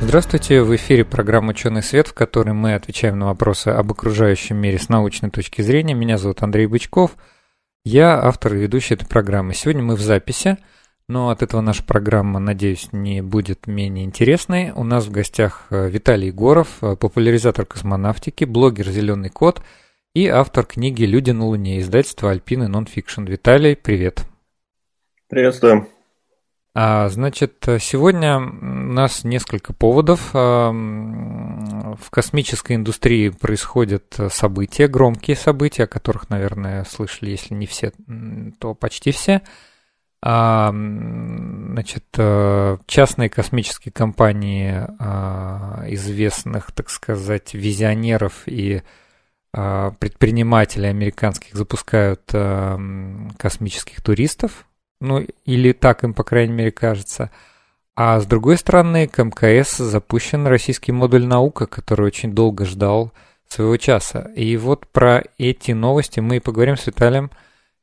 Здравствуйте, в эфире программа «Учёный свет», в которой мы отвечаем на вопросы об окружающем мире с научной точки зрения. Меня зовут Андрей Бычков, я автор и ведущий этой программы. Сегодня мы в записи, но от этого наша программа, надеюсь, не будет менее интересной. У нас в гостях Виталий Егоров, популяризатор космонавтики, блогер «Зелёный кот» и автор книги «Люди на Луне», издательство «Альпины нонфикшн». Виталий, привет. Приветствую. Значит, сегодня у нас несколько поводов. В космической индустрии происходят события, громкие события, о которых, наверное, слышали, если не все, то почти все. Значит, частные космические компании известных, так сказать, визионеров и предпринимателей американских запускают космических туристов. Ну, или так им, по крайней мере, кажется. А с другой стороны, к МКС запущен российский модуль «Наука», который очень долго ждал своего часа. И вот про эти новости мы и поговорим с Виталием.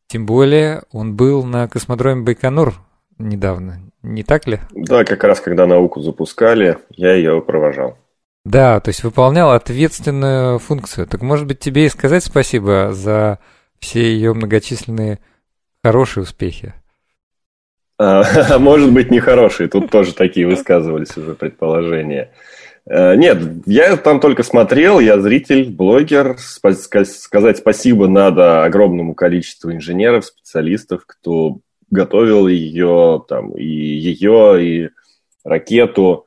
Тем более, он был на космодроме Байконур недавно, не так ли? Да, как раз когда «Науку» запускали, я ее провожал. Да, то есть выполнял ответственную функцию. Так, может быть, тебе и сказать спасибо за все ее многочисленные хорошие успехи? Может быть, нехорошие. Тут тоже такие высказывались уже предположения. Нет, я там только смотрел, я зритель, блогер. Сказать спасибо надо огромному количеству инженеров, специалистов, кто готовил ее, там, и ракету,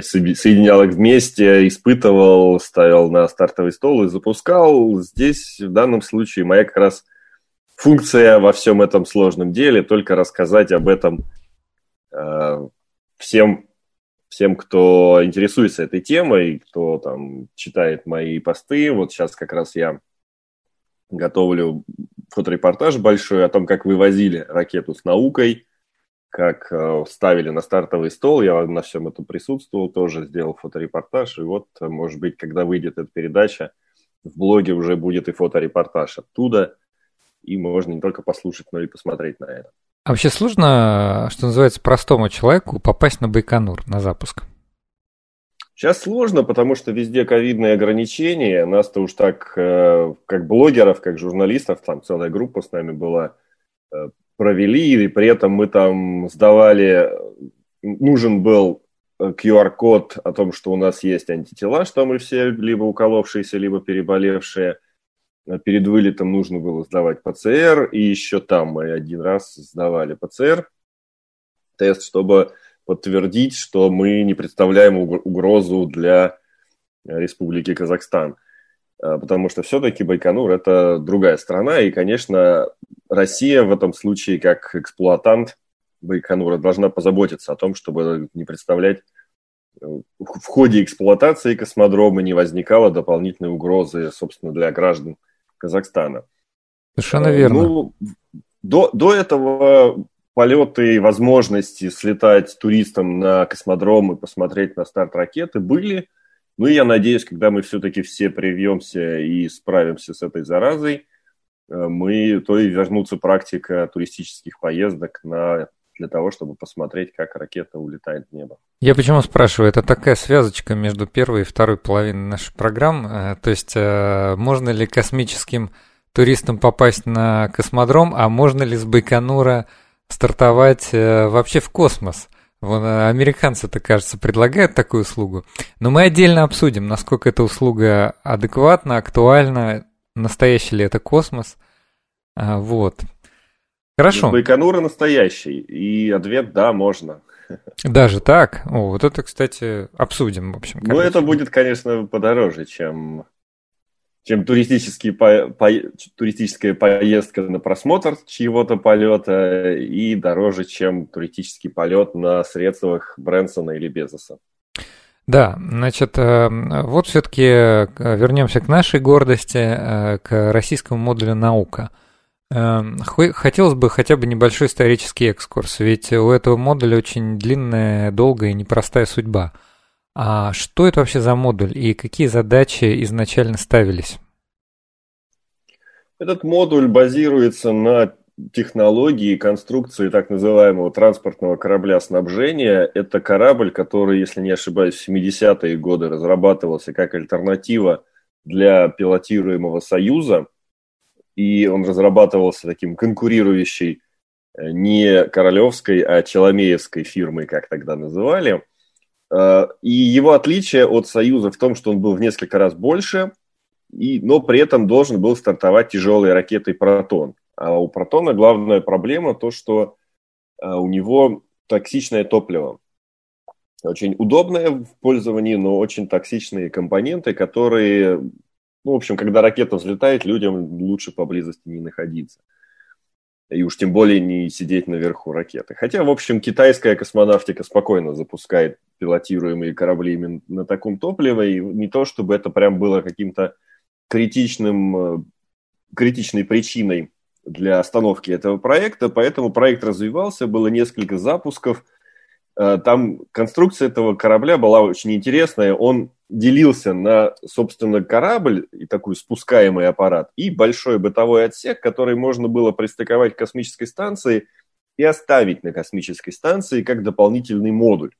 соединял их вместе, испытывал, ставил на стартовый стол и запускал. Здесь, в данном случае, моя как раз функция во всем этом сложном деле, только рассказать об этом всем, кто интересуется этой темой, кто там читает мои посты. Вот сейчас как раз я готовлю фоторепортаж большой о том, как вывозили ракету с «Наукой», как ставили на стартовый стол. Я на всем этом присутствовал, тоже сделал фоторепортаж. И вот, может быть, когда выйдет эта передача, в блоге уже будет и фоторепортаж оттуда. И можно не только послушать, но и посмотреть на это. А вообще сложно, что называется, простому человеку попасть на Байконур на запуск? Сейчас сложно, потому что везде ковидные ограничения. Нас-то уж так, как блогеров, как журналистов, там целая группа с нами была, провели. И при этом мы там сдавали, нужен был QR-код о том, что у нас есть антитела, что мы все либо уколовшиеся, либо переболевшие. Перед вылетом нужно было сдавать ПЦР, и еще там мы один раз сдавали ПЦР-тест, чтобы подтвердить, что мы не представляем угрозу для Республики Казахстан. Потому что все-таки Байконур – это другая страна, и, конечно, Россия в этом случае, как эксплуатант Байконура, должна позаботиться о том, чтобы не представлять в ходе эксплуатации космодрома не возникало дополнительной угрозы, собственно, для граждан Казахстана. Совершенно верно. Ну, до этого полеты и возможности слетать туристам на космодром и посмотреть на старт ракеты были. Ну, я надеюсь, когда мы все-таки все привьемся и справимся с этой заразой, то и вернутся практика туристических поездок для того, чтобы посмотреть, как ракета улетает в небо. Я почему спрашиваю, это такая связочка между первой и второй половиной нашей программы, то есть можно ли космическим туристам попасть на космодром, а можно ли с Байконура стартовать вообще в космос? Американцы-то, кажется, предлагают такую услугу, но мы отдельно обсудим, насколько эта услуга адекватна, актуальна, настоящий ли это космос, вот. Хорошо. Байконура настоящий, и ответ – да, можно. Даже так? О, вот это, кстати, обсудим, в общем. Ну, это будет, конечно, подороже, чем туристическая поездка на просмотр чьего-то полета, и дороже, чем туристический полет на средствах Брэнсона или Безоса. Да, значит, вот все-таки вернемся к нашей гордости, к российскому модулю «Наука». Хотелось бы хотя бы небольшой исторический экскурс, ведь у этого модуля очень длинная, долгая и непростая судьба. А что это вообще за модуль и какие задачи изначально ставились? Этот модуль базируется на технологии конструкции так называемого транспортного корабля снабжения. Это корабль, который, если не ошибаюсь, в 70-е годы разрабатывался как альтернатива для пилотируемого «Союза». И он разрабатывался таким конкурирующей не королевской, а челомеевской фирмой, как тогда называли. И его отличие от «Союза» в том, что он был в несколько раз больше, но при этом должен был стартовать тяжелой ракетой «Протон». А у «Протона» главная проблема то, что у него токсичное топливо. Очень удобное в пользовании, но очень токсичные компоненты, которые... В общем, когда ракета взлетает, людям лучше поблизости не находиться. И уж тем более не сидеть наверху ракеты. Хотя, в общем, китайская космонавтика спокойно запускает пилотируемые корабли именно на таком топливе. И не то, чтобы это прям было каким-то критичной причиной для остановки этого проекта. Поэтому проект развивался, было несколько запусков. Там конструкция этого корабля была очень интересная. Он делился на, собственно, корабль и такой спускаемый аппарат и большой бытовой отсек, который можно было пристыковать к космической станции и оставить на космической станции как дополнительный модуль.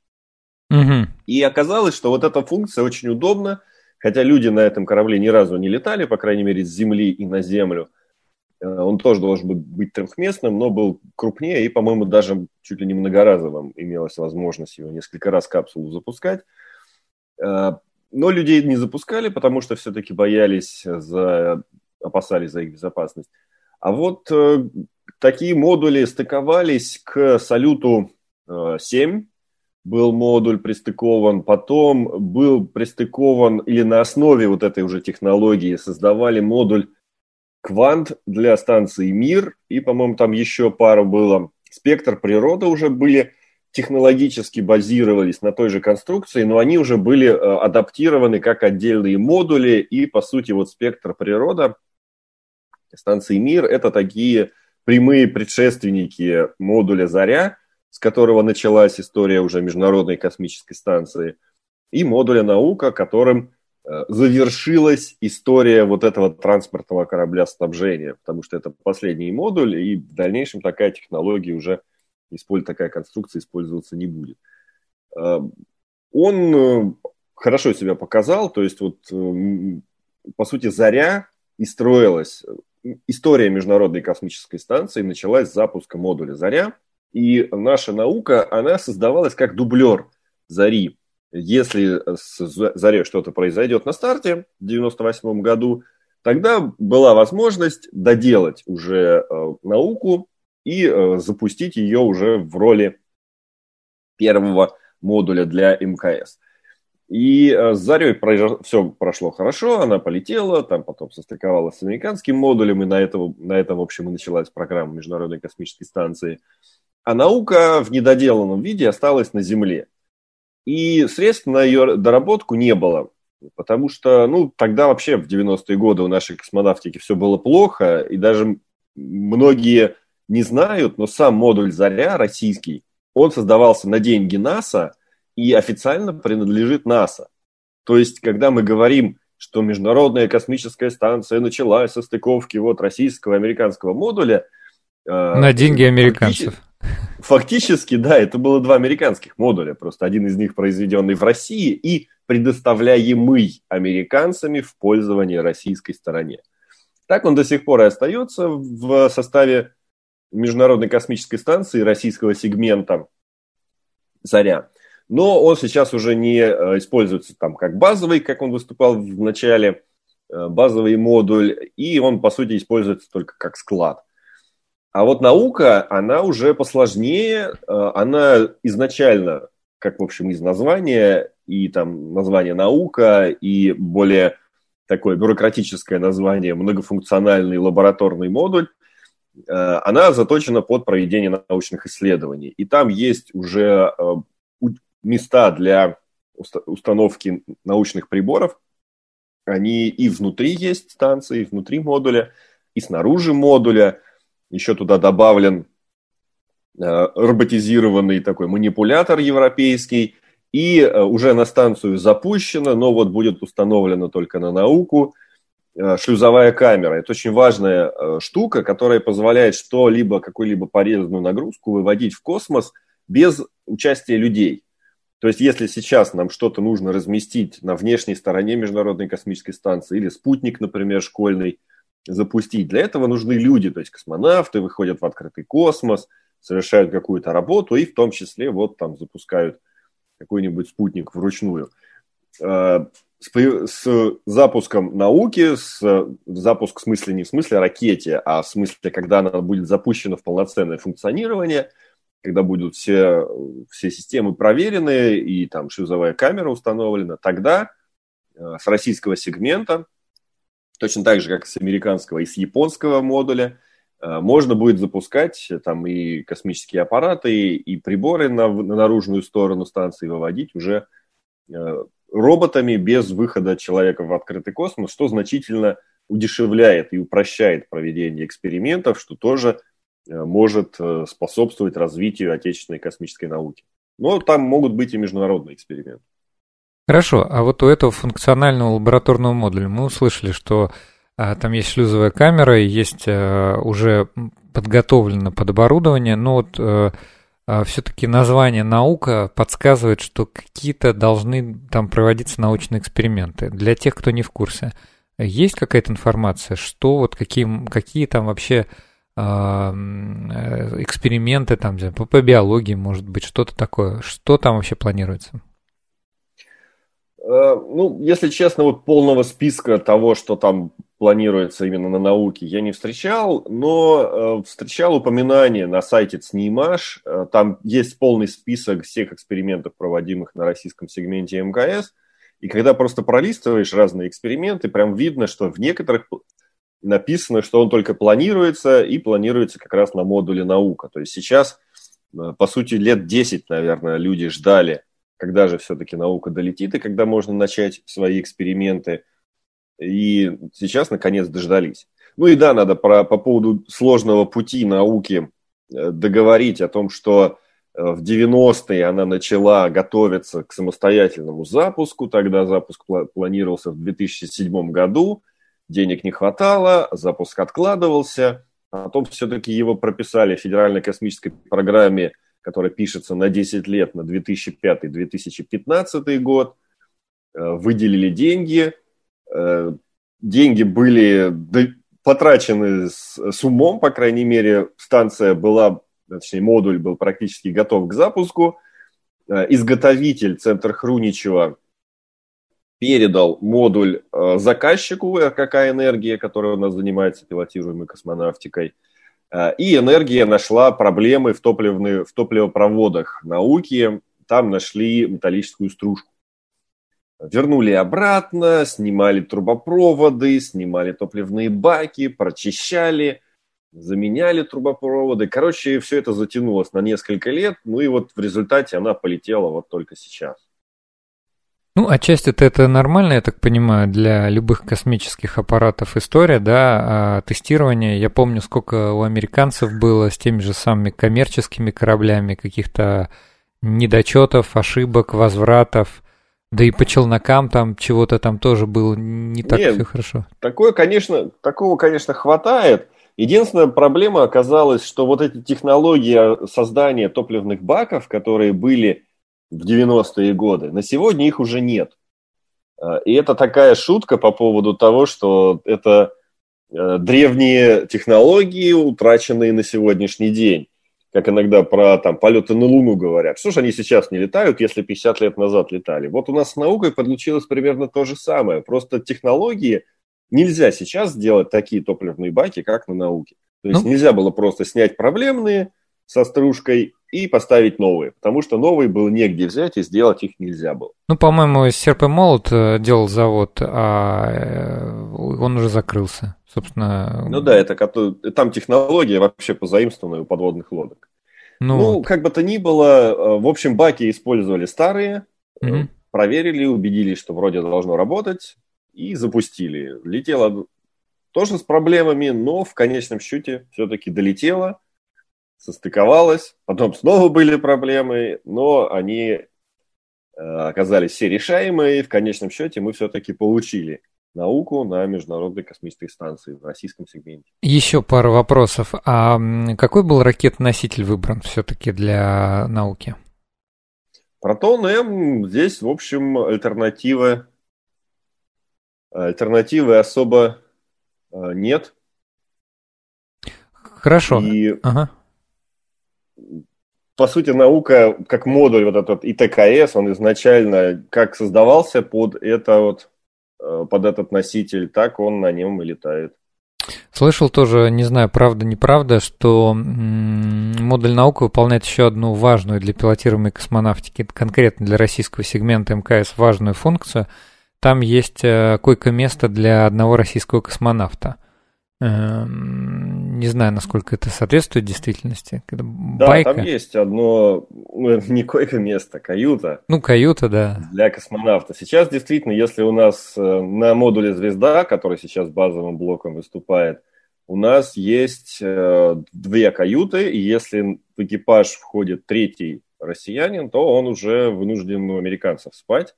Угу. И оказалось, что вот эта функция очень удобна, хотя люди на этом корабле ни разу не летали, по крайней мере, с Земли и на Землю. Он тоже должен быть трехместным, но был крупнее и, по-моему, даже чуть ли не многоразовым. Имелась возможность его несколько раз капсулу запускать. Но людей не запускали, потому что все-таки опасались за их безопасность. А вот такие модули стыковались к «Салюту-7». Был модуль пристыкован, потом был пристыкован или на основе вот этой уже технологии создавали модуль «Квант» для станции «Мир», и, по-моему, там еще пару было. «Спектр», «Природа» уже были, технологически базировались на той же конструкции, но они уже были адаптированы как отдельные модули, и, по сути, вот «Спектр», «Природа», станции «Мир» — это такие прямые предшественники модуля «Заря», с которого началась история уже Международной космической станции, и модуля «Наука», которым завершилась история вот этого транспортного корабля снабжения, потому что это последний модуль, и в дальнейшем такая технология уже, такая конструкция использоваться не будет. Он хорошо себя показал, то есть вот, по сути, «Заря» и строилась. История Международной космической станции началась с запуска модуля «Заря», и наша «Наука», она создавалась как дублер «Зари». Если с «Зарей» что-то произойдет на старте в 1998 году, тогда была возможность доделать уже «Науку» и запустить ее уже в роли первого модуля для МКС. И с «Зарей» все прошло хорошо, она полетела, там потом состыковалась с американским модулем, и на этом, в общем, и началась программа Международной космической станции. А «Наука» в недоделанном виде осталась на Земле. И средств на ее доработку не было, потому что тогда вообще в 90-е годы у нашей космонавтики все было плохо, и даже многие не знают, но сам модуль «Заря» российский, он создавался на деньги НАСА и официально принадлежит НАСА. То есть, когда мы говорим, что Международная космическая станция началась со стыковки российского и американского модуля... На деньги американцев. Фактически, да, это было два американских модуля, просто один из них произведенный в России и предоставляемый американцами в пользование российской стороне. Так он до сих пор и остается в составе Международной космической станции российского сегмента «Заря». Но он сейчас уже не используется там как базовый, как он выступал в начале, базовый модуль, и он, по сути, используется только как склад. А вот «Наука», она уже посложнее, она изначально, как, в общем, из названия, и там название «Наука», и более такое бюрократическое название «Многофункциональный лабораторный модуль», она заточена под проведение научных исследований. И там есть уже места для установки научных приборов, они и внутри есть станции, и внутри модуля, и снаружи модуля. Еще туда добавлен роботизированный такой манипулятор европейский. И уже на станцию запущено, но вот будет установлено только на науку, шлюзовая камера. Это очень важная штука, которая позволяет что-либо, какую-либо полезную нагрузку выводить в космос без участия людей. То есть если сейчас нам что-то нужно разместить на внешней стороне Международной космической станции или спутник, например, школьный, запустить, для этого нужны люди, то есть космонавты выходят в открытый космос, совершают какую-то работу и в том числе вот там запускают какой-нибудь спутник вручную. С запуском науки, запуск в смысле не в смысле ракете, а в смысле, когда она будет запущена в полноценное функционирование, когда будут все системы проверены и там шлюзовая камера установлена, тогда с российского сегмента, точно так же, как с американского и с японского модуля, можно будет запускать там и космические аппараты, и приборы на наружную сторону станции выводить уже роботами без выхода человека в открытый космос, что значительно удешевляет и упрощает проведение экспериментов, что тоже может способствовать развитию отечественной космической науки. Но там могут быть и международные эксперименты. Хорошо, а вот у этого функционального лабораторного модуля мы услышали, что там есть шлюзовая камера, есть уже подготовлено под оборудование, но вот все-таки название «наука» подсказывает, что какие-то должны там проводиться научные эксперименты. Для тех, кто не в курсе, есть какая-то информация, что вот какие там вообще эксперименты там, по биологии, может быть, что-то такое, что там вообще планируется? Ну, если честно, вот полного списка того, что там планируется именно на науке, я не встречал, но встречал упоминание на сайте ЦНИМАШ. Там есть полный список всех экспериментов, проводимых на российском сегменте МКС. И когда просто пролистываешь разные эксперименты, прям видно, что в некоторых написано, что он только планируется, и планируется как раз на модуле «Наука». То есть сейчас, по сути, лет 10, наверное, люди ждали, когда же все-таки наука долетит, и когда можно начать свои эксперименты. И сейчас, наконец, дождались. Ну и да, надо по поводу сложного пути науки договорить о том, что в 90-е она начала готовиться к самостоятельному запуску. Тогда запуск планировался в 2007 году, денег не хватало, запуск откладывался. Потом все-таки его прописали в Федеральной космической программе, которая пишется на 10 лет, на 2005-2015 год, выделили деньги. Деньги были потрачены с умом, по крайней мере, станция была, точнее, модуль был практически готов к запуску. Изготовитель, Центр Хруничева, передал модуль заказчику РКК «Энергия», который у нас занимается пилотируемой космонавтикой. И «Энергия» нашла проблемы в топливопроводах науки. Там нашли металлическую стружку. Вернули обратно, снимали трубопроводы, снимали топливные баки, прочищали, заменяли трубопроводы. Короче, все это затянулось на несколько лет. Ну и вот в результате она полетела вот только сейчас. Ну, отчасти это нормально, я так понимаю, для любых космических аппаратов история, да, тестирование. Я помню, сколько у американцев было с теми же самыми коммерческими кораблями, каких-то недочетов, ошибок, возвратов. Да и по челнокам там чего-то там тоже было не так. Нет, все хорошо. Такого, конечно, хватает. Единственная проблема оказалась, что вот эти технологии создания топливных баков, которые были в 90-е годы, на сегодня их уже нет. И это такая шутка по поводу того, что это древние технологии, утраченные на сегодняшний день. Как иногда про там, полеты на Луну говорят. Что ж они сейчас не летают, если 50 лет назад летали? Вот у нас с наукой получилось примерно то же самое. Просто технологии нельзя сейчас сделать такие топливные баки, как на науке. То есть нельзя было просто снять проблемные со стружкой и поставить новые. Потому что новые было негде взять, и сделать их нельзя было. Ну, по-моему, серп и молот делал завод, а он уже закрылся. Собственно... Ну да, это там технология вообще позаимствованная у подводных лодок. Ну, как бы то ни было, в общем, баки использовали старые, проверили, убедились, что вроде должно работать, и запустили. Летело тоже с проблемами, но в конечном счете все-таки долетело, состыковалось, потом снова были проблемы, но они оказались все решаемые, и в конечном счете мы все-таки получили науку на Международной космической станции в российском сегменте. Еще пару вопросов. А какой был ракетоноситель выбран все-таки для науки? Протон-М здесь, в общем, альтернативы особо нет. Хорошо. И, ага. По сути, наука, как модуль вот этот ИТКС, он изначально как создавался под этот носитель, так он на нем и летает. Слышал тоже, не знаю, правда-неправда, что модуль «Наука» выполняет еще одну важную для пилотируемой космонавтики, конкретно для российского сегмента МКС, важную функцию. Там есть койко-место для одного российского космонавта. Не знаю, насколько это соответствует действительности. Да, байка. Там есть одно, не койко-место, каюта. Каюта, да. Для космонавта. Сейчас действительно, если у нас на модуле «Звезда», который сейчас базовым блоком выступает, у нас есть две каюты, и если в экипаж входит третий россиянин, то он уже вынужден у американцев спать,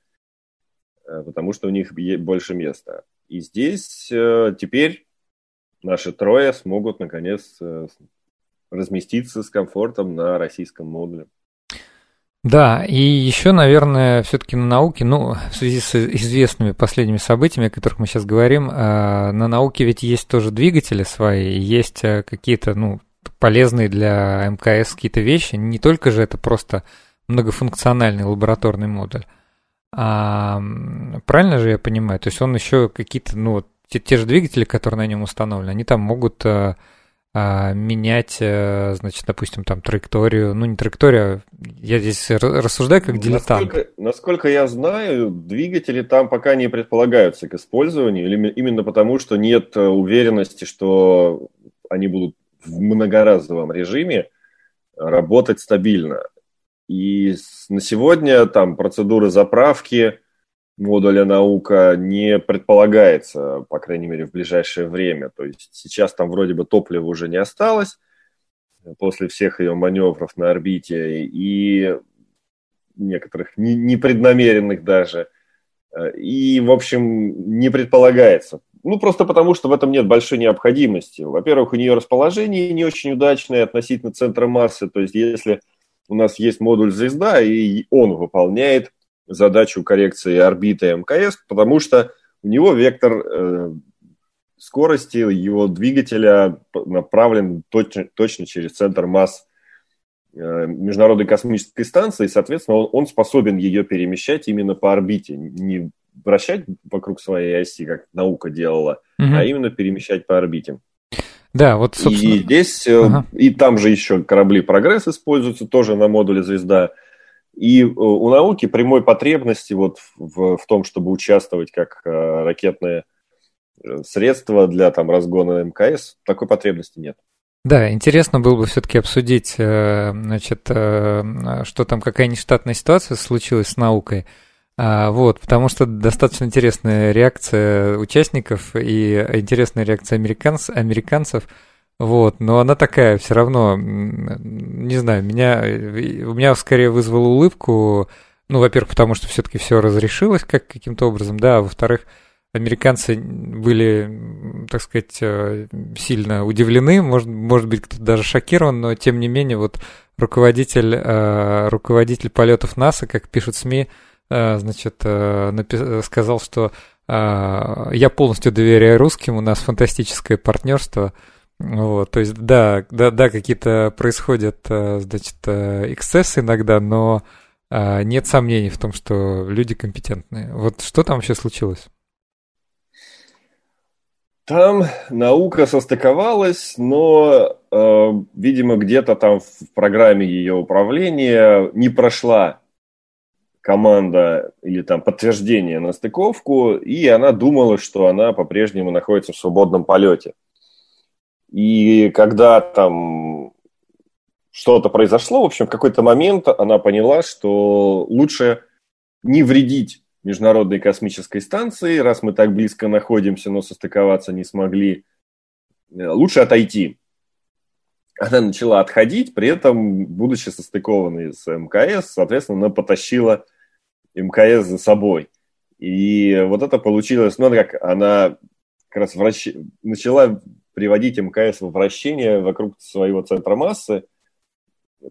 потому что у них больше места. И здесь теперь наши трое смогут, наконец, разместиться с комфортом на российском модуле. Да, и еще, наверное, все-таки на науке, в связи с известными последними событиями, о которых мы сейчас говорим, на науке ведь есть тоже двигатели свои, есть какие-то, полезные для МКС какие-то вещи. Не только же это просто многофункциональный лабораторный модуль. А правильно же я понимаю? То есть он еще какие-то, те же двигатели, которые на нем установлены, они там могут менять, значит, допустим, там траекторию, не траекторию, я здесь рассуждаю как дилетант. Насколько я знаю, двигатели там пока не предполагаются к использованию, именно потому, что нет уверенности, что они будут в многоразовом режиме работать стабильно. И на сегодня там процедуры заправки модуля «Наука» не предполагается, по крайней мере, в ближайшее время. То есть сейчас там вроде бы топлива уже не осталось после всех ее маневров на орбите и некоторых непреднамеренных даже. И, в общем, не предполагается. Просто потому, что в этом нет большой необходимости. Во-первых, у нее расположение не очень удачное относительно центра массы. То есть если у нас есть модуль «Звезда», и он выполняет задачу коррекции орбиты МКС, потому что у него вектор скорости его двигателя направлен точно через центр масс Международной космической станции, и, соответственно, он способен ее перемещать именно по орбите, не вращать вокруг своей оси, как наука делала, а именно перемещать по орбите. Да, вот, собственно. И здесь, и там же еще корабли «Прогресс» используются тоже на модуле «Звезда». И у науки прямой потребности в том, чтобы участвовать как ракетное средство для разгона МКС, такой потребности нет. Да, интересно было бы все-таки обсудить, значит, что там, какая нештатная ситуация случилась с наукой. Потому что достаточно интересная реакция участников и интересная реакция американцев. Но она такая, все равно, не знаю, у меня скорее вызвала улыбку, во-первых, потому что все-таки все разрешилось каким-то образом, да, а во-вторых, американцы были, так сказать, сильно удивлены, может быть, кто-то даже шокирован, но тем не менее, руководитель полетов НАСА, как пишут СМИ, значит, сказал, что я полностью доверяю русским, у нас фантастическое партнерство. То есть, да, какие-то происходят, значит, эксцессы иногда, но нет сомнений в том, что люди компетентные. Что там вообще случилось? Там наука состыковалась, но, видимо, где-то там в программе ее управления не прошла команда или там подтверждение на стыковку, и она думала, что она по-прежнему находится в свободном полете. И когда там что-то произошло, в общем, в какой-то момент она поняла, что лучше не вредить Международной космической станции, раз мы так близко находимся, но состыковаться не смогли, лучше отойти. Она начала отходить, при этом, будучи состыкованной с МКС, соответственно, она потащила МКС за собой. И вот это получилось, ну, как она как раз начала приводить МКС во вращение вокруг своего центра массы,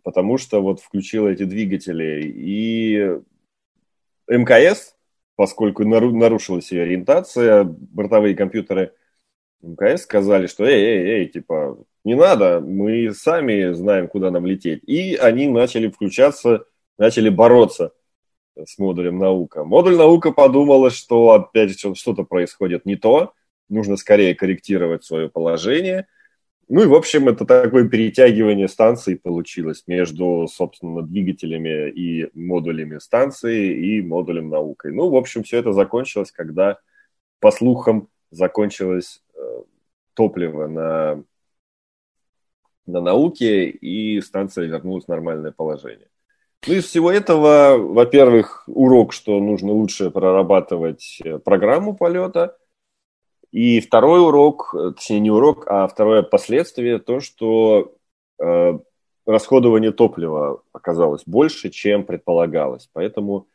потому что вот включила эти двигатели. И МКС, поскольку нарушилась ее ориентация, бортовые компьютеры МКС сказали, что типа, не надо, мы сами знаем, куда нам лететь. И они начали включаться, начали бороться с модулем «Наука». Модуль «Наука» подумала, что опять что-то происходит не то, нужно скорее корректировать свое положение. Ну и, в общем, это такое перетягивание станции получилось между, собственно, двигателями и модулями станции и модулем «Наукой». Ну, в общем, все это закончилось, когда, по слухам, закончилось топливо на «Науке», и станция вернулась в нормальное положение. Ну, из всего этого, во-первых, урок, что нужно лучше прорабатывать программу полета. И второй урок, точнее не урок, а второе последствие, то, что расходование топлива оказалось больше, чем предполагалось. Поэтому,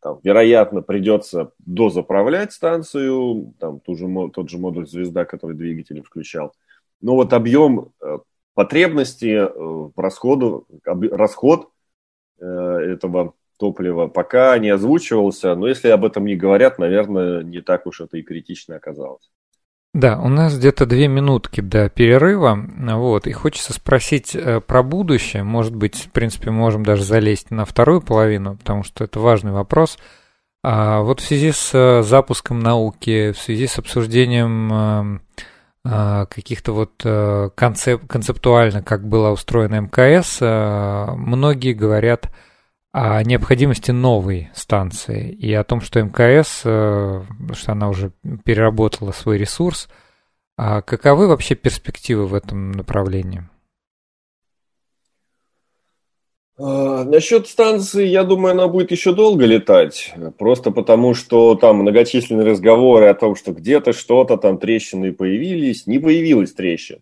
там, вероятно, придется дозаправлять станцию, там, тот же модуль «Звезда», который двигатель включал. Но вот объем потребности, расход этого топлива пока не озвучивался, но если об этом не говорят, наверное, не так уж это и критично оказалось. Да, у нас где-то 2 минутки до перерыва, вот, и хочется спросить про будущее, может быть, в принципе, мы можем даже залезть на вторую половину, потому что это важный вопрос. А вот в связи с запуском «Науки», в связи с обсуждением каких-то вот концептуально, как было устроено МКС, многие говорят о необходимости новой станции и о том, что МКС, что она уже переработала свой ресурс. А каковы вообще перспективы в этом направлении? Насчет станции, я думаю, она будет еще долго летать, просто потому что там многочисленные разговоры о том, что где-то что-то там трещины появились, не появилось трещин.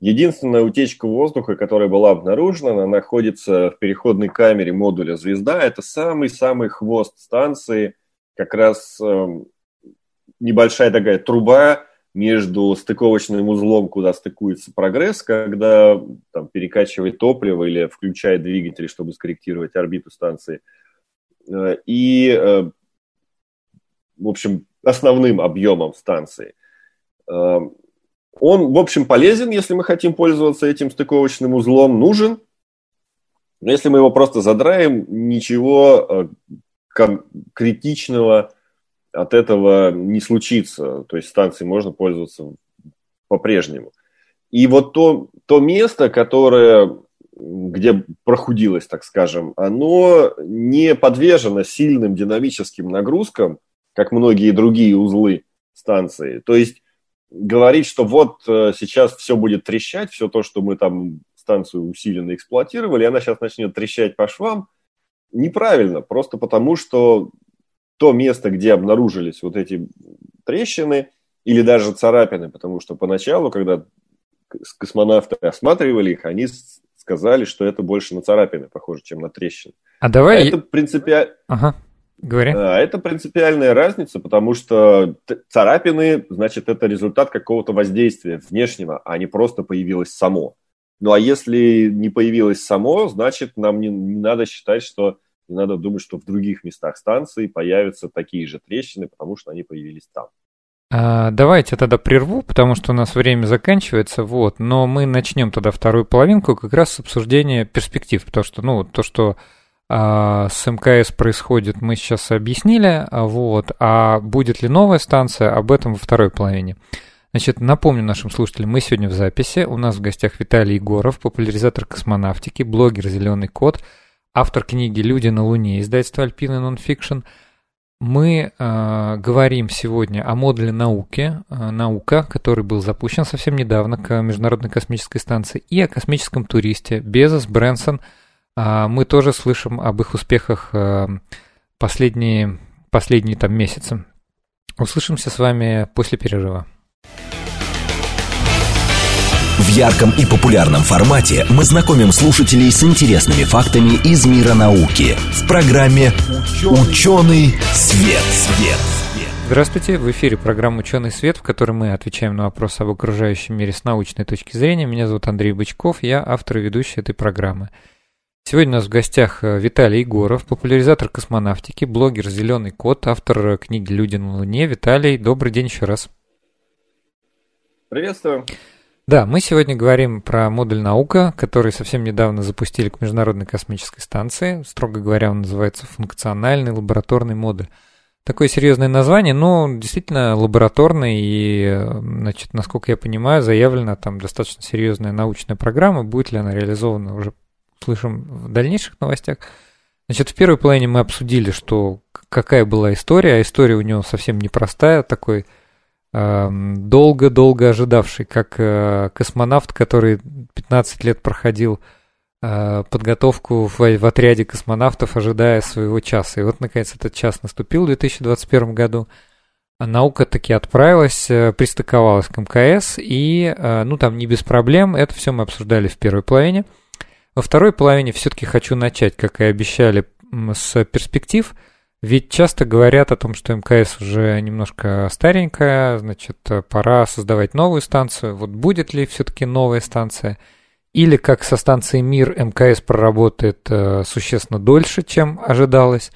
Единственная утечка воздуха, которая была обнаружена, она находится в переходной камере модуля «Звезда». Это самый-самый хвост станции, как раз небольшая такая труба между стыковочным узлом, куда стыкуется «Прогресс», когда там перекачивает топливо или включает двигатели, чтобы скорректировать орбиту станции. И, в общем, основным объемом станции. Он, в общем, полезен, если мы хотим пользоваться этим стыковочным узлом, нужен. Но если мы его просто задраем, ничего критичного от этого не случится. То есть станцией можно пользоваться по-прежнему. И вот то место, где прохудилось, так скажем, оно не подвержено сильным динамическим нагрузкам, как многие другие узлы станции. То есть говорить, что вот сейчас все будет трещать, все то, что мы там станцию усиленно эксплуатировали, она сейчас начнет трещать по швам, неправильно, просто потому что то место, где обнаружились вот эти трещины или даже царапины, потому что поначалу, когда космонавты осматривали их, они сказали, что это больше на царапины похоже, чем на трещины. А давай... Это принципиально... Ага. Это принципиальная разница, потому что царапины, значит, это результат какого-то воздействия внешнего, а не просто появилось само. Ну, а если не появилось само, значит, нам не надо думать, что в других местах станции появятся такие же трещины, потому что они появились там. Давайте я тогда прерву, потому что у нас время заканчивается, вот, но мы начнем тогда вторую половинку как раз с обсуждения перспектив, потому что, ну, то, что... с МКС происходит, мы сейчас объяснили, вот, а будет ли новая станция, об этом во второй половине. Значит, напомню нашим слушателям, мы сегодня в записи, у нас в гостях Виталий Егоров, популяризатор космонавтики, блогер «Зелёный кот», автор книги «Люди на Луне», издательство «Альпина нонфикшн». Мы говорим сегодня о модуле «Науки», «Наука», который был запущен совсем недавно к Международной космической станции, и о космическом туристе Безос, Брэнсон. Мы тоже слышим об их успехах последние там месяцы. Услышимся с вами после перерыва. В ярком и популярном формате мы знакомим слушателей с интересными фактами из мира науки в программе «Учёный свет». Здравствуйте, в эфире программа «Учёный свет», в которой мы отвечаем на вопросы об окружающем мире с научной точки зрения. Меня зовут Андрей Бычков, я автор и ведущий этой программы. Сегодня у нас в гостях Виталий Егоров, популяризатор космонавтики, блогер «Зелёный кот», автор книги «Люди на Луне». Виталий, добрый день еще раз. Приветствую. Да, мы сегодня говорим про модуль «Наука», который совсем недавно запустили к Международной космической станции. Строго говоря, он называется «Функциональный лабораторный модуль». Такое серьезное название, но действительно лабораторный, и, значит, насколько я понимаю, заявлена там достаточно серьезная научная программа. Будет ли она реализована, уже слышим в дальнейших новостях. Значит, в первой половине мы обсудили, что какая была история, а история у него совсем непростая, такой долго-долго ожидавший, как космонавт, который 15 лет проходил подготовку в отряде космонавтов, ожидая своего часа. И вот, наконец, этот час наступил в 2021 году. Наука таки отправилась, пристыковалась к МКС, и, ну, там не без проблем. Это все мы обсуждали в первой половине. Во второй половине все-таки хочу начать, как и обещали, с перспектив. Ведь часто говорят о том, что МКС уже немножко старенькая, значит, пора создавать новую станцию. Вот будет ли все-таки новая станция? Или как со станцией «Мир» МКС проработает существенно дольше, чем ожидалось.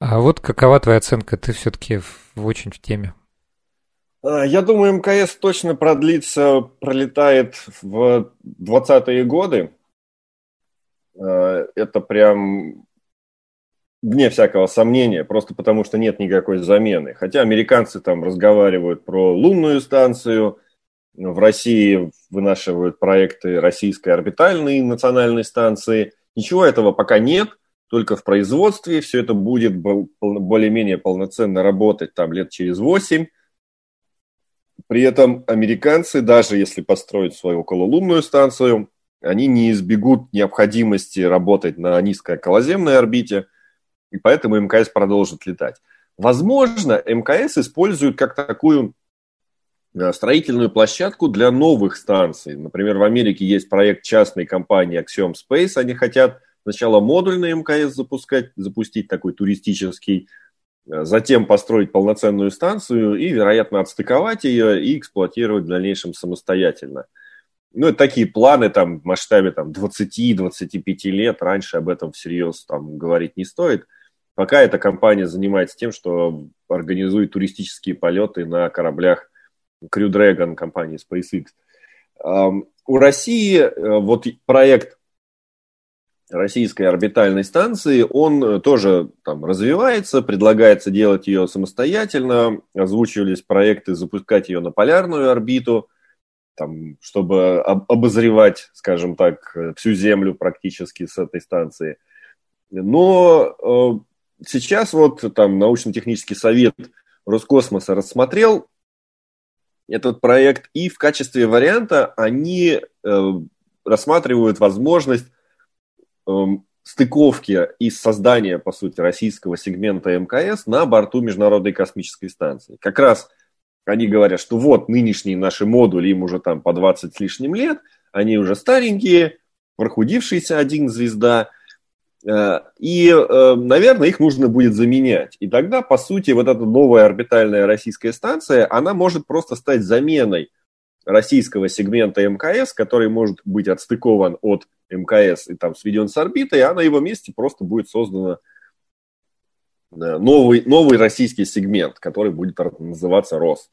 А вот какова твоя оценка? Ты все-таки очень в теме. Я думаю, МКС точно продлится, пролетает в 20-е годы. Это прям вне всякого сомнения, просто потому что нет никакой замены. Хотя американцы там разговаривают про лунную станцию, в России вынашивают проекты российской орбитальной национальной станции. Ничего этого пока нет, только в производстве. Все это будет более-менее полноценно работать там лет через 8. При этом американцы, даже если построить свою окололунную станцию, они не избегут необходимости работать на низкой околоземной орбите, и поэтому МКС продолжит летать. Возможно, МКС используют как такую строительную площадку для новых станций. Например, в Америке есть проект частной компании Axiom Space. Они хотят сначала модульный МКС запустить такой туристический, затем построить полноценную станцию и, вероятно, отстыковать ее и эксплуатировать в дальнейшем самостоятельно. Ну, это такие планы там, в масштабе там, 20-25 лет. Раньше об этом всерьез там, говорить не стоит. Пока эта компания занимается тем, что организует туристические полеты на кораблях Crew Dragon компании SpaceX. У России вот проект российской орбитальной станции, он тоже там развивается, предлагается делать ее самостоятельно, озвучивались проекты запускать ее на полярную орбиту, там, чтобы обозревать, скажем так, всю Землю практически с этой станции. Но сейчас вот там научно-технический совет Роскосмоса рассмотрел этот проект, и в качестве варианта они рассматривают возможность стыковки и создания, по сути, российского сегмента МКС на борту Международной космической станции. Как раз они говорят, что вот нынешние наши модули, им уже там по 20 с лишним лет, они уже старенькие, прохудившийся один «Звезда», и, наверное, их нужно будет заменять. И тогда, по сути, вот эта новая орбитальная российская станция, она может просто стать заменой российского сегмента МКС, который может быть отстыкован от МКС и там сведен с орбиты, а на его месте просто будет создан новый российский сегмент, который будет называться «РОС».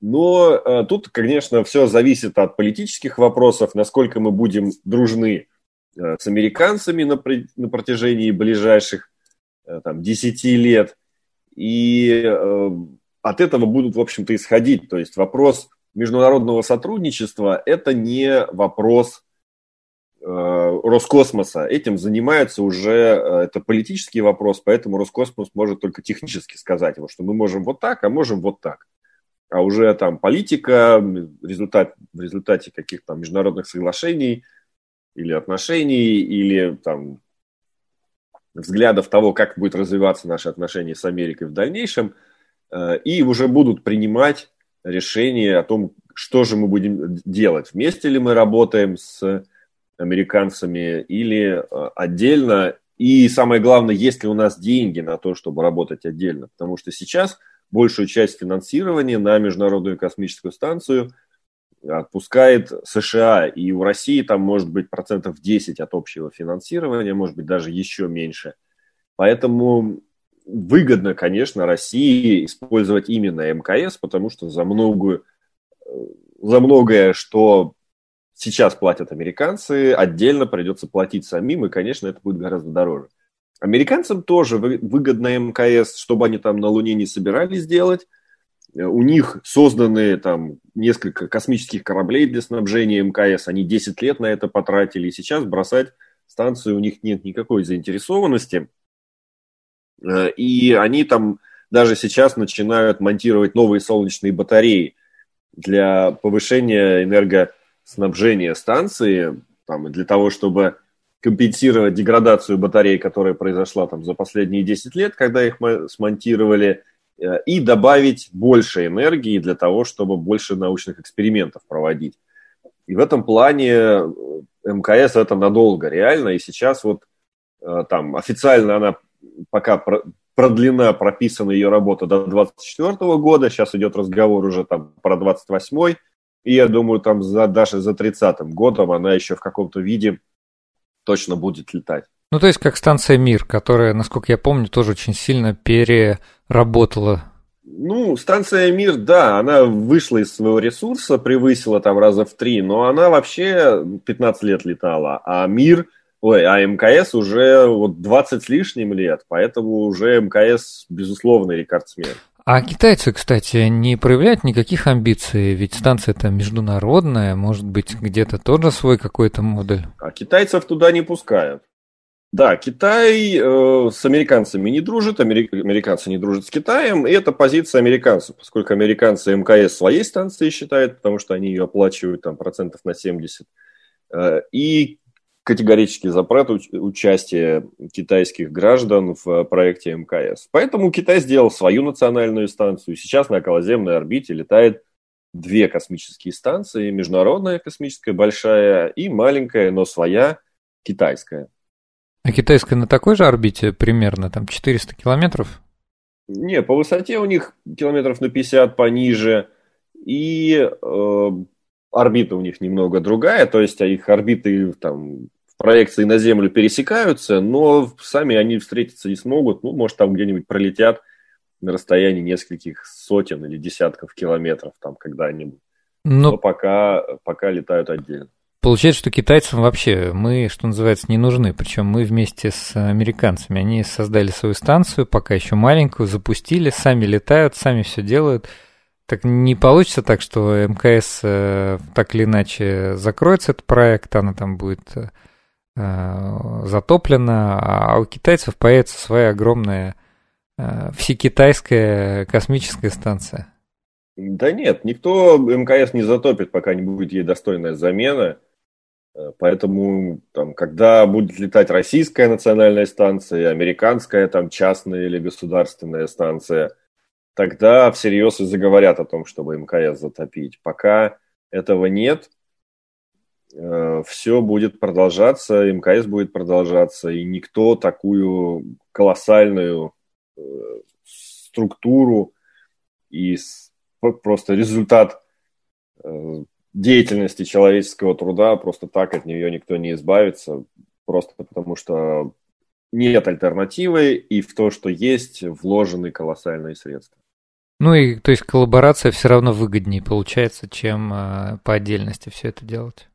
Но тут, конечно, все зависит от политических вопросов, насколько мы будем дружны с американцами на протяжении ближайших там, 10 лет. И от этого будут, в общем-то, исходить. То есть вопрос международного сотрудничества – это не вопрос Роскосмоса. Этим занимаются уже, это политический вопрос, поэтому Роскосмос может только технически сказать его, что мы можем вот так, а можем вот так. А уже там политика, в результате каких-то международных соглашений или отношений, или там взглядов того, как будет развиваться наши отношения с Америкой в дальнейшем, и уже будут принимать решение о том, что же мы будем делать. Вместе ли мы работаем с американцами или отдельно? И самое главное, есть ли у нас деньги на то, чтобы работать отдельно? Потому что сейчас большую часть финансирования на Международную космическую станцию отпускает США. И у России там может быть 10% от общего финансирования, может быть даже еще меньше. Поэтому выгодно, конечно, России использовать именно МКС, потому что за многое, что сейчас платят американцы, отдельно придется платить самим, и, конечно, это будет гораздо дороже. Американцам тоже выгодно МКС, чтобы они там на Луне не собирались делать. У них созданы там несколько космических кораблей для снабжения МКС, они 10 лет на это потратили, и сейчас бросать станцию у них нет никакой заинтересованности. И они там даже сейчас начинают монтировать новые солнечные батареи для повышения энергоснабжения станции, там, для того, чтобы компенсировать деградацию батарей, которая произошла там за последние 10 лет, когда их смонтировали, и добавить больше энергии для того, чтобы больше научных экспериментов проводить. И в этом плане МКС это надолго реально, и сейчас вот там официально она пока продлена, прописана ее работа до 2024 года, сейчас идет разговор уже там про 2028, и я думаю, там даже за 2030 годом она еще в каком-то виде точно будет летать. Ну, то есть, как станция «Мир», которая, насколько я помню, тоже очень сильно переработала. Ну, станция «Мир», да, она вышла из своего ресурса, превысила там раза в 3, но она вообще 15 лет летала, а «Мир», а МКС уже вот 20 с лишним лет, поэтому уже МКС, безусловно, рекордсмен. А китайцы, кстати, не проявляют никаких амбиций, ведь станция-то международная, может быть, где-то тоже свой какой-то модуль. А китайцев туда не пускают. Да, Китай с американцами не дружит, американцы не дружат с Китаем, и это позиция американцев, поскольку американцы МКС своей станцией считают, потому что они ее оплачивают там 70%, и категорический запрет участия китайских граждан в проекте МКС. Поэтому Китай сделал свою национальную станцию. Сейчас на околоземной орбите летает 2 космические станции. Международная космическая, большая, и маленькая, но своя, китайская. А китайская на такой же орбите примерно, там 400 километров? Не, по высоте у них километров на 50 пониже. И орбита у них немного другая, то есть их орбиты там проекции на Землю пересекаются, но сами они встретиться не смогут, ну, может, там где-нибудь пролетят на расстоянии нескольких сотен или десятков километров там когда-нибудь, но пока летают отдельно. Получается, что китайцам вообще мы, что называется, не нужны, причем мы вместе с американцами, они создали свою станцию, пока еще маленькую, запустили, сами летают, сами все делают. Так не получится так, что МКС так или иначе закроется этот проект, она там будет затоплена, а у китайцев появится своя огромная всекитайская космическая станция. Да нет, никто МКС не затопит, пока не будет ей достойная замена. Поэтому, там, когда будет летать российская национальная станция, американская, там, частная или государственная станция, тогда всерьез и заговорят о том, чтобы МКС затопить. Пока этого нет, все будет продолжаться, МКС будет продолжаться, и никто такую колоссальную структуру и просто результат деятельности человеческого труда, просто так от нее никто не избавится, просто потому что нет альтернативы, и в то, что есть, вложены колоссальные средства. Ну и, то есть, коллаборация все равно выгоднее получается, чем по отдельности все это делать?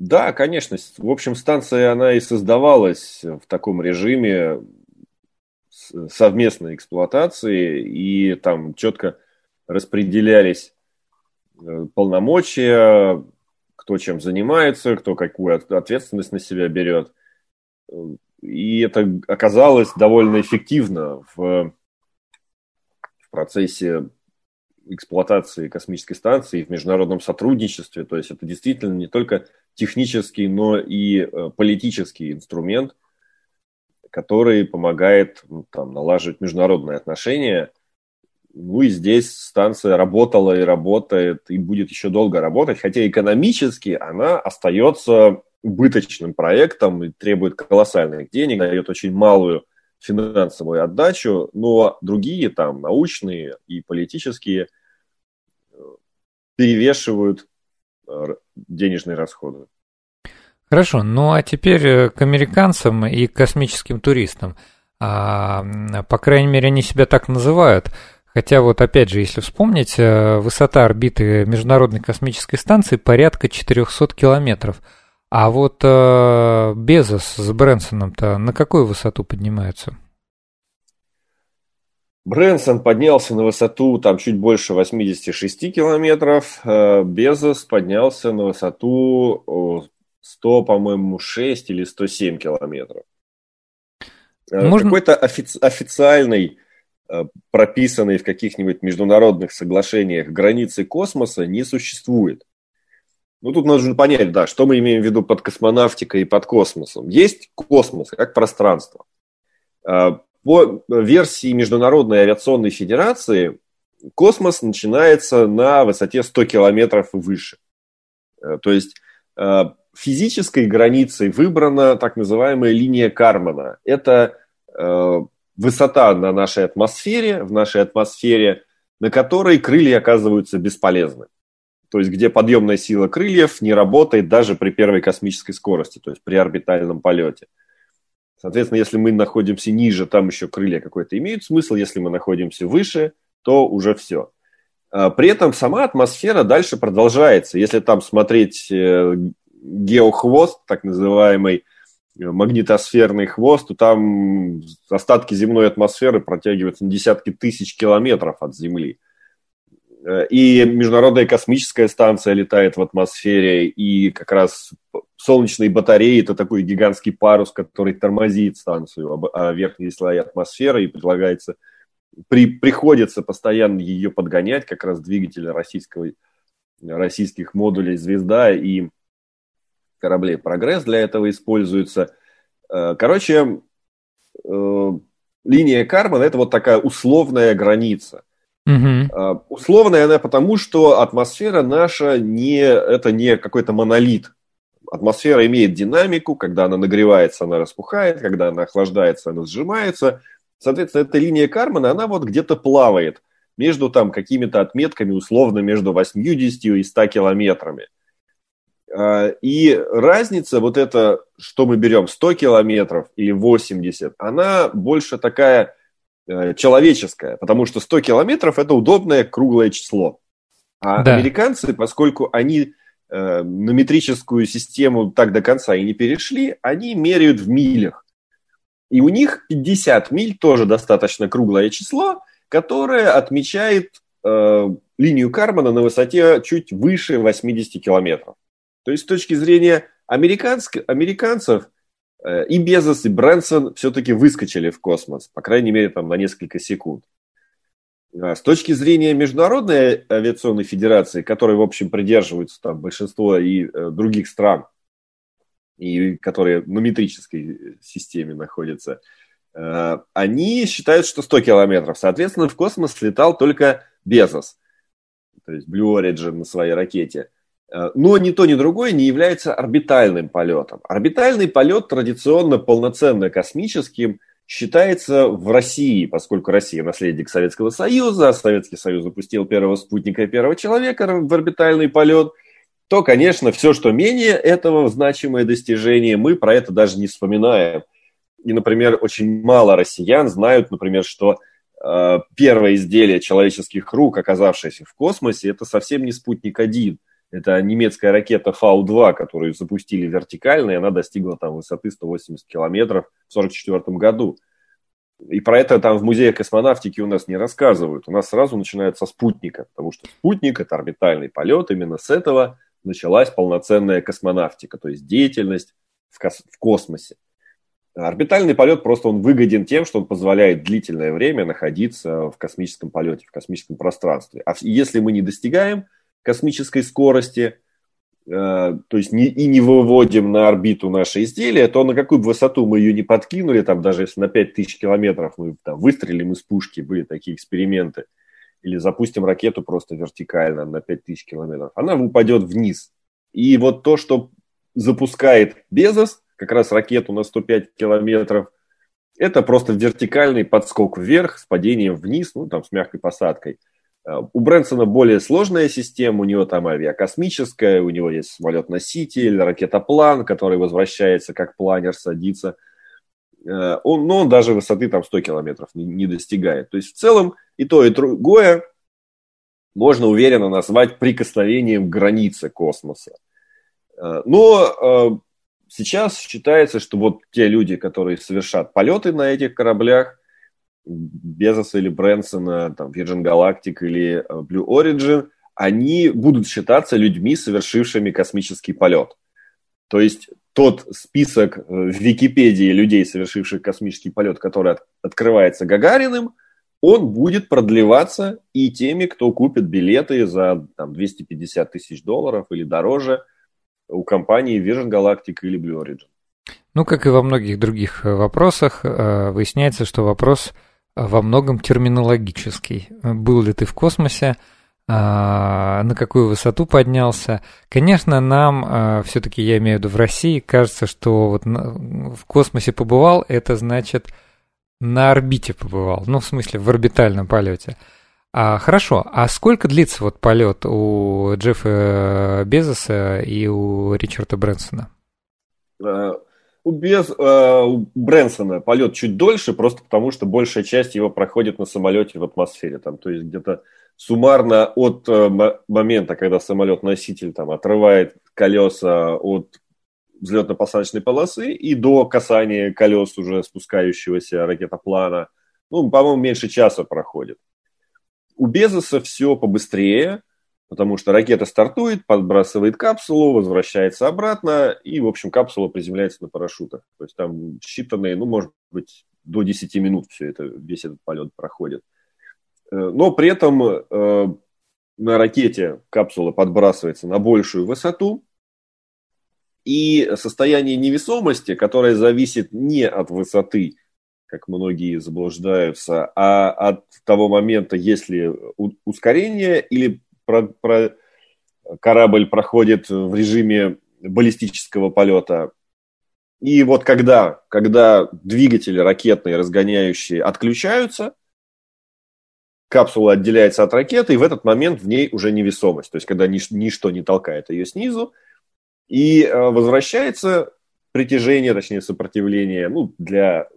Да, конечно. В общем, станция, она и создавалась в таком режиме совместной эксплуатации, и там четко распределялись полномочия, кто чем занимается, кто какую ответственность на себя берет. И это оказалось довольно эффективно в процессе эксплуатации космической станции в международном сотрудничестве. То есть это действительно не только технический, но и политический инструмент, который помогает там, налаживать международные отношения. Ну и здесь станция работала и работает, и будет еще долго работать, хотя экономически она остается убыточным проектом и требует колоссальных денег, дает очень малую финансовую отдачу, но другие там научные и политические перевешивают денежные расходы. Хорошо, ну а теперь к американцам и космическим туристам. По крайней мере, они себя так называют. Хотя вот опять же, если вспомнить, высота орбиты Международной космической станции порядка 400 километров. А вот Безос с Брэнсоном-то на какую высоту поднимаются? Брэнсон поднялся на высоту там чуть больше 86 километров. Безос поднялся на высоту 100, по-моему, 6 или 107 километров. Можно... Какой-то официальный, прописанный в каких-нибудь международных соглашениях границы космоса не существует. Ну, тут нужно понять, да, что мы имеем в виду под космонавтикой и под космосом. Есть космос как пространство. По версии Международной авиационной федерации космос начинается на высоте 100 километров и выше. То есть физической границей выбрана так называемая линия Кармана. Это высота на нашей атмосфере, на которой крылья оказываются бесполезны. То есть где подъемная сила крыльев не работает даже при первой космической скорости, то есть при орбитальном полете. Соответственно, если мы находимся ниже, там еще крылья какой-то имеют смысл, если мы находимся выше, то уже все. При этом сама атмосфера дальше продолжается. Если там смотреть геохвост, так называемый магнитосферный хвост, то там остатки земной атмосферы протягиваются на десятки тысяч километров от Земли. И Международная космическая станция летает в атмосфере, и как раз солнечные батареи – это такой гигантский парус, который тормозит станцию о верхние слои атмосферы, и приходится постоянно ее подгонять, как раз двигатели российских модулей «Звезда» и кораблей «Прогресс» для этого используются. Короче, линия Кармана – это вот такая условная граница. Угу. Условная она потому, что атмосфера наша это не какой-то монолит. Атмосфера имеет динамику, когда она нагревается, она распухает, когда она охлаждается, она сжимается. Соответственно, эта линия Кармана, она вот где-то плавает между там какими-то отметками, условно между 80 и 100 километрами. И разница вот эта, что мы берем 100 километров или 80, она больше такая... человеческая, потому что 100 километров – это удобное круглое число. А да. Американцы, поскольку они на метрическую систему так до конца и не перешли, они меряют в милях. И у них 50 миль тоже достаточно круглое число, которое отмечает линию Кармана на высоте чуть выше 80 километров. То есть с точки зрения американцев, и Безос, и Брэнсон все-таки выскочили в космос, по крайней мере, там на несколько секунд. С точки зрения Международной авиационной федерации, которой, в общем, придерживаются там большинство и других стран, и которые на метрической системе находятся, они считают, что 100 километров. Соответственно, в космос летал только Безос, то есть Blue Origin на своей ракете. Но ни то, ни другое не является орбитальным полетом. Орбитальный полет традиционно полноценно космическим считается в России, поскольку Россия наследник Советского Союза, Советский Союз запустил первого спутника и первого человека в орбитальный полет, то, конечно, все, что менее этого значимое достижение, мы про это даже не вспоминаем. И, например, очень мало россиян знают, например, что первое изделие человеческих рук, оказавшееся в космосе, это совсем не спутник-1. Это немецкая ракета Фау-2, которую запустили вертикально, и она достигла там высоты 180 километров в 1944 году. И про это там в музеях космонавтики у нас не рассказывают. У нас сразу начинают со спутника, потому что спутник – это орбитальный полет. Именно с этого началась полноценная космонавтика, то есть деятельность в космосе. Орбитальный полет просто он выгоден тем, что он позволяет длительное время находиться в космическом полете, в космическом пространстве. А если мы не достигаем космической скорости, то есть не выводим на орбиту наше изделие, то на какую бы высоту мы ее не подкинули, там даже если на 5000 километров мы там выстрелим из пушки, были такие эксперименты, или запустим ракету просто вертикально на 5000 километров, она упадет вниз. И вот то, что запускает Безос, как раз ракету на 105 километров, это просто вертикальный подскок вверх с падением вниз, ну там с мягкой посадкой. У Брэнсона более сложная система, у него там авиакосмическая, у него есть самолет-носитель, ракетоплан, который возвращается как планер, садится. Он даже высоты там 100 километров не достигает. То есть в целом и то, и другое можно уверенно назвать прикосновением границы космоса. Но сейчас считается, что вот те люди, которые совершат полеты на этих кораблях, Безоса или Брэнсона, там, Virgin Galactic или Blue Origin, они будут считаться людьми, совершившими космический полет. То есть тот список в Википедии людей, совершивших космический полет, который открывается Гагариным, он будет продлеваться и теми, кто купит билеты за там, $250 тысяч или дороже у компании Virgin Galactic или Blue Origin. Ну, как и во многих других вопросах, выясняется, что вопрос во многом терминологический. Был ли ты в космосе? На какую высоту поднялся? Конечно, нам, все-таки я имею в виду в России, кажется, что вот в космосе побывал, это значит на орбите побывал. Ну, в смысле, в орбитальном полете. Хорошо, а сколько длится вот полет у Джеффа Безоса и у Ричарда Брэнсона? У Брэнсона полет чуть дольше, просто потому что большая часть его проходит на самолете в атмосфере. Там, то есть где-то суммарно от момента, когда самолет-носитель там, отрывает колеса от взлетно-посадочной полосы и до касания колес уже спускающегося ракетоплана, ну, по-моему, меньше часа проходит. У Безоса все побыстрее, потому что ракета стартует, подбрасывает капсулу, возвращается обратно, и, в общем, капсула приземляется на парашютах. То есть там считанные, ну, может быть, до 10 минут все это, весь этот полет проходит. Но при этом на ракете капсула подбрасывается на большую высоту, и состояние невесомости, которое зависит не от высоты, как многие заблуждаются, а от того момента, есть ли ускорение или корабль проходит в режиме баллистического полета. И вот когда двигатели ракетные, разгоняющие, отключаются, капсула отделяется от ракеты, и в этот момент в ней уже невесомость. То есть, когда ничто не толкает ее снизу, и возвращается притяжение, точнее сопротивление, ну, для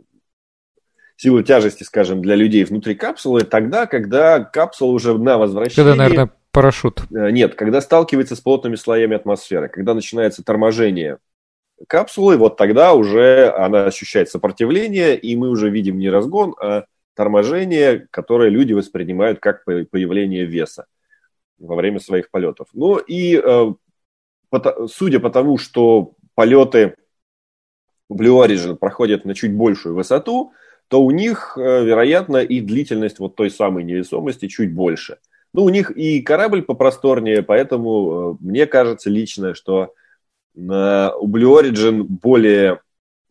силы тяжести, скажем, для людей внутри капсулы, тогда, когда капсула уже на возвращении... Когда, наверное, парашют. Нет, когда сталкивается с плотными слоями атмосферы, когда начинается торможение капсулы, вот тогда уже она ощущает сопротивление, и мы уже видим не разгон, а торможение, которое люди воспринимают как появление веса во время своих полетов. Ну и судя по тому, что полеты Blue Origin проходят на чуть большую высоту, то у них, вероятно, и длительность вот той самой невесомости чуть больше. Ну, у них и корабль попросторнее, поэтому мне кажется лично, что у Blue Origin более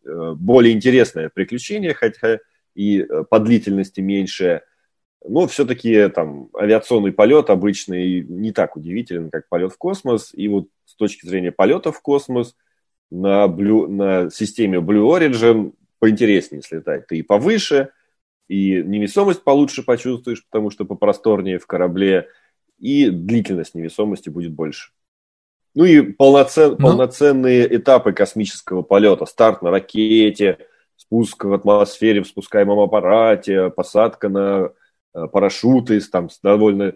интересное приключение, хотя и по длительности меньше. Но все-таки там авиационный полет обычный не так удивителен, как полет в космос. И вот с точки зрения полета в космос на системе Blue Origin поинтереснее слетать. Ты и повыше, и невесомость получше почувствуешь, потому что попросторнее в корабле, и длительность невесомости будет больше. Ну и полноценные этапы космического полета. Старт на ракете, спуск в атмосфере в спускаемом аппарате, посадка на парашюты с довольно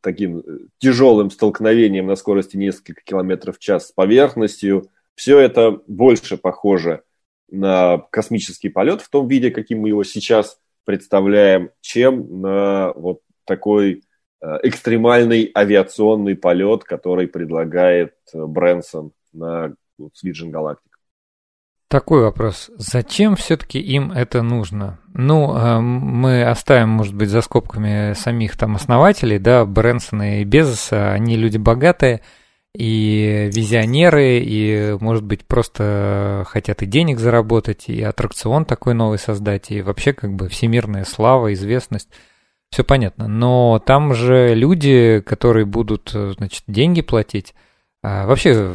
таким тяжелым столкновением на скорости несколько километров в час с поверхностью. Все это больше похоже на космический полет в том виде, каким мы его сейчас представляем, чем на вот такой экстремальный авиационный полет, который предлагает Брэнсон на Virgin Galactic. Такой вопрос. Зачем все-таки им это нужно? Ну, мы оставим, может быть, за скобками самих там основателей, да, Брэнсона и Безоса, они люди богатые, и визионеры, и, может быть, просто хотят и денег заработать, и аттракцион такой новый создать, и вообще как бы всемирная слава, известность. Все понятно. Но там же люди, которые будут, значит, деньги платить. А вообще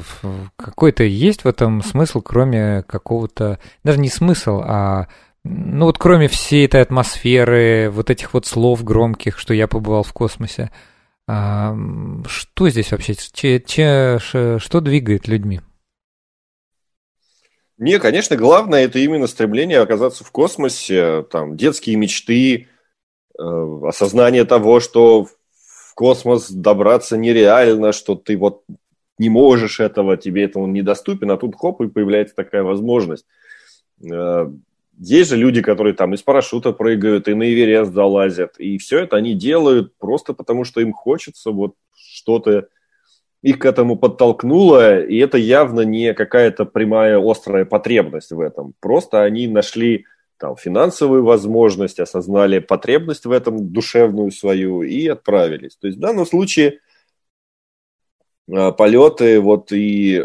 какой-то есть в этом смысл, кроме какого-то... Даже не смысл, а... Ну вот кроме всей этой атмосферы, вот этих вот слов громких, что я побывал в космосе, что здесь вообще? Что двигает людьми? Не, конечно, главное – это именно стремление оказаться в космосе, там, детские мечты, осознание того, что в космос добраться нереально, что ты вот не можешь этого, тебе это он недоступен, а тут хоп, и появляется такая возможность. Есть же люди, которые там из парашюта прыгают, и на Эверест залазят, и все это они делают просто потому, что им хочется, вот что-то их к этому подтолкнуло, и это явно не какая-то прямая острая потребность в этом. Просто они нашли там финансовую возможность, осознали потребность в этом душевную свою и отправились. То есть в данном случае полеты вот и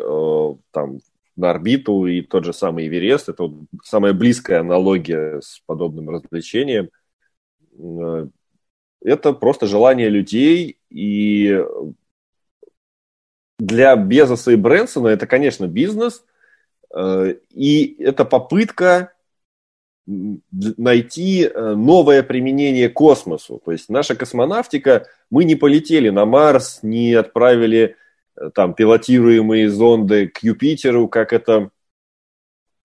там... на орбиту, и тот же самый Эверест. Это вот самая близкая аналогия с подобным развлечением. Это просто желание людей. И для Безоса и Брэнсона это, конечно, бизнес. И это попытка найти новое применение космосу. То есть наша космонавтика, мы не полетели на Марс, не отправили... там, пилотируемые зонды к Юпитеру, как это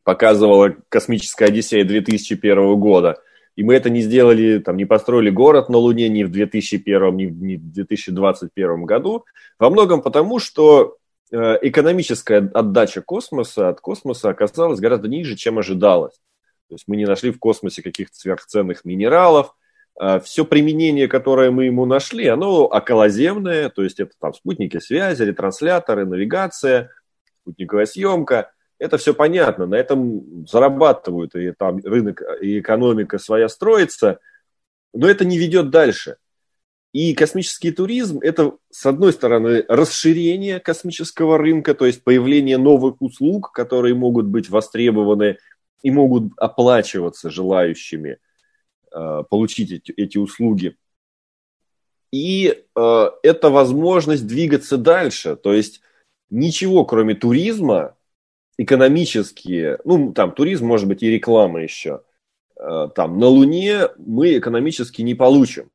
показывала космическая Одиссея 2001 года. И мы это не сделали, там, не построили город на Луне ни в 2001, ни в 2021 году. Во многом потому, что экономическая отдача космоса от космоса оказалась гораздо ниже, чем ожидалось. То есть мы не нашли в космосе каких-то сверхценных минералов. Все применение, которое мы ему нашли, оно околоземное, то есть это там спутники связи, ретрансляторы, навигация, спутниковая съемка. Это все понятно, на этом зарабатывают, и там рынок, и экономика своя строится, но это не ведет дальше. И космический туризм – это, с одной стороны, расширение космического рынка, то есть появление новых услуг, которые могут быть востребованы и могут оплачиваться желающими получить эти услуги. И это возможность двигаться дальше. То есть ничего, кроме туризма, экономически, ну, там, туризм, может быть, и реклама еще, там, на Луне мы экономически не получим.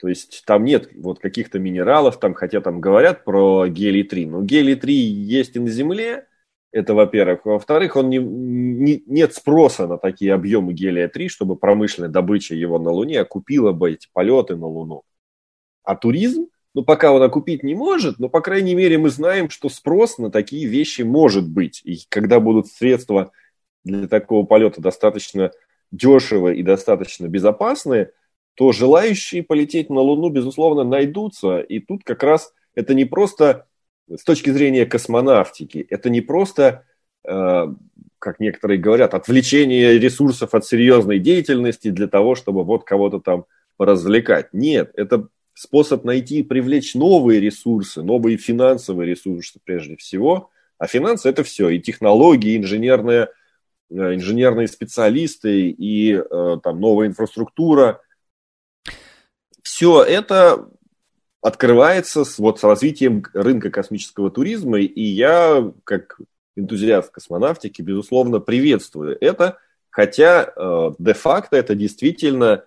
То есть там нет вот каких-то минералов, там, хотя там говорят про гелий-3, но гелий-3 есть и на Земле. Это, во-первых. Во-вторых, он нет спроса на такие объемы гелия-3, чтобы промышленная добыча его на Луне окупила бы эти полеты на Луну. А туризм, ну, пока он окупить не может, но, по крайней мере, мы знаем, что спрос на такие вещи может быть. И когда будут средства для такого полета достаточно дешевые и достаточно безопасные, то желающие полететь на Луну, безусловно, найдутся. И тут как раз это не просто... С точки зрения космонавтики, это не просто, как некоторые говорят, отвлечение ресурсов от серьезной деятельности для того, чтобы вот кого-то там развлекать. Нет, это способ найти и привлечь новые ресурсы, новые финансовые ресурсы прежде всего. А финансы – это все, и технологии, и инженерные специалисты, и там, новая инфраструктура. Все это... открывается с развитием рынка космического туризма, и я, как энтузиаст космонавтики, безусловно, приветствую это, хотя де-факто это действительно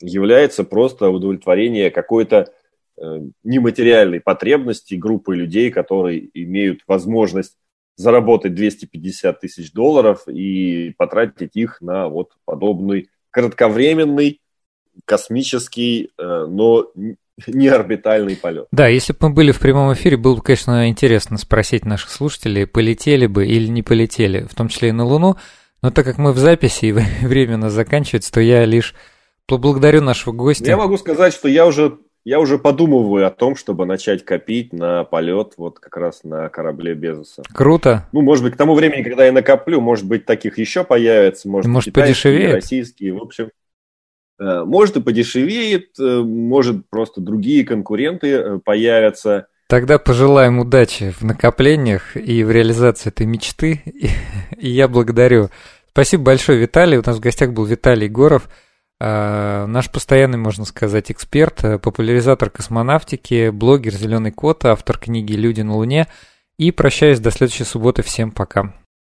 является просто удовлетворение какой-то нематериальной потребности группы людей, которые имеют возможность заработать $250 тысяч и потратить их на вот подобный кратковременный космический, но не орбитальный полет. Да, если бы мы были в прямом эфире, было бы, конечно, интересно спросить наших слушателей, полетели бы или не полетели, в том числе и на Луну. Но так как мы в записи и время у нас заканчивается, то я лишь поблагодарю нашего гостя. Я могу сказать, что я уже подумываю о том, чтобы начать копить на полет вот как раз на корабле Безоса. Круто. Ну, может быть, к тому времени, когда я накоплю, может быть, таких еще появится, может китайские, российские, в общем... Может, и подешевеет, может, просто другие конкуренты появятся. Тогда пожелаем удачи в накоплениях и в реализации этой мечты. И я благодарю. Спасибо большое, Виталий. У нас в гостях был Виталий Егоров, наш постоянный, можно сказать, эксперт, популяризатор космонавтики, блогер «Зелёный кот», автор книги «Люди на Луне». И прощаюсь до следующей субботы. Всем пока.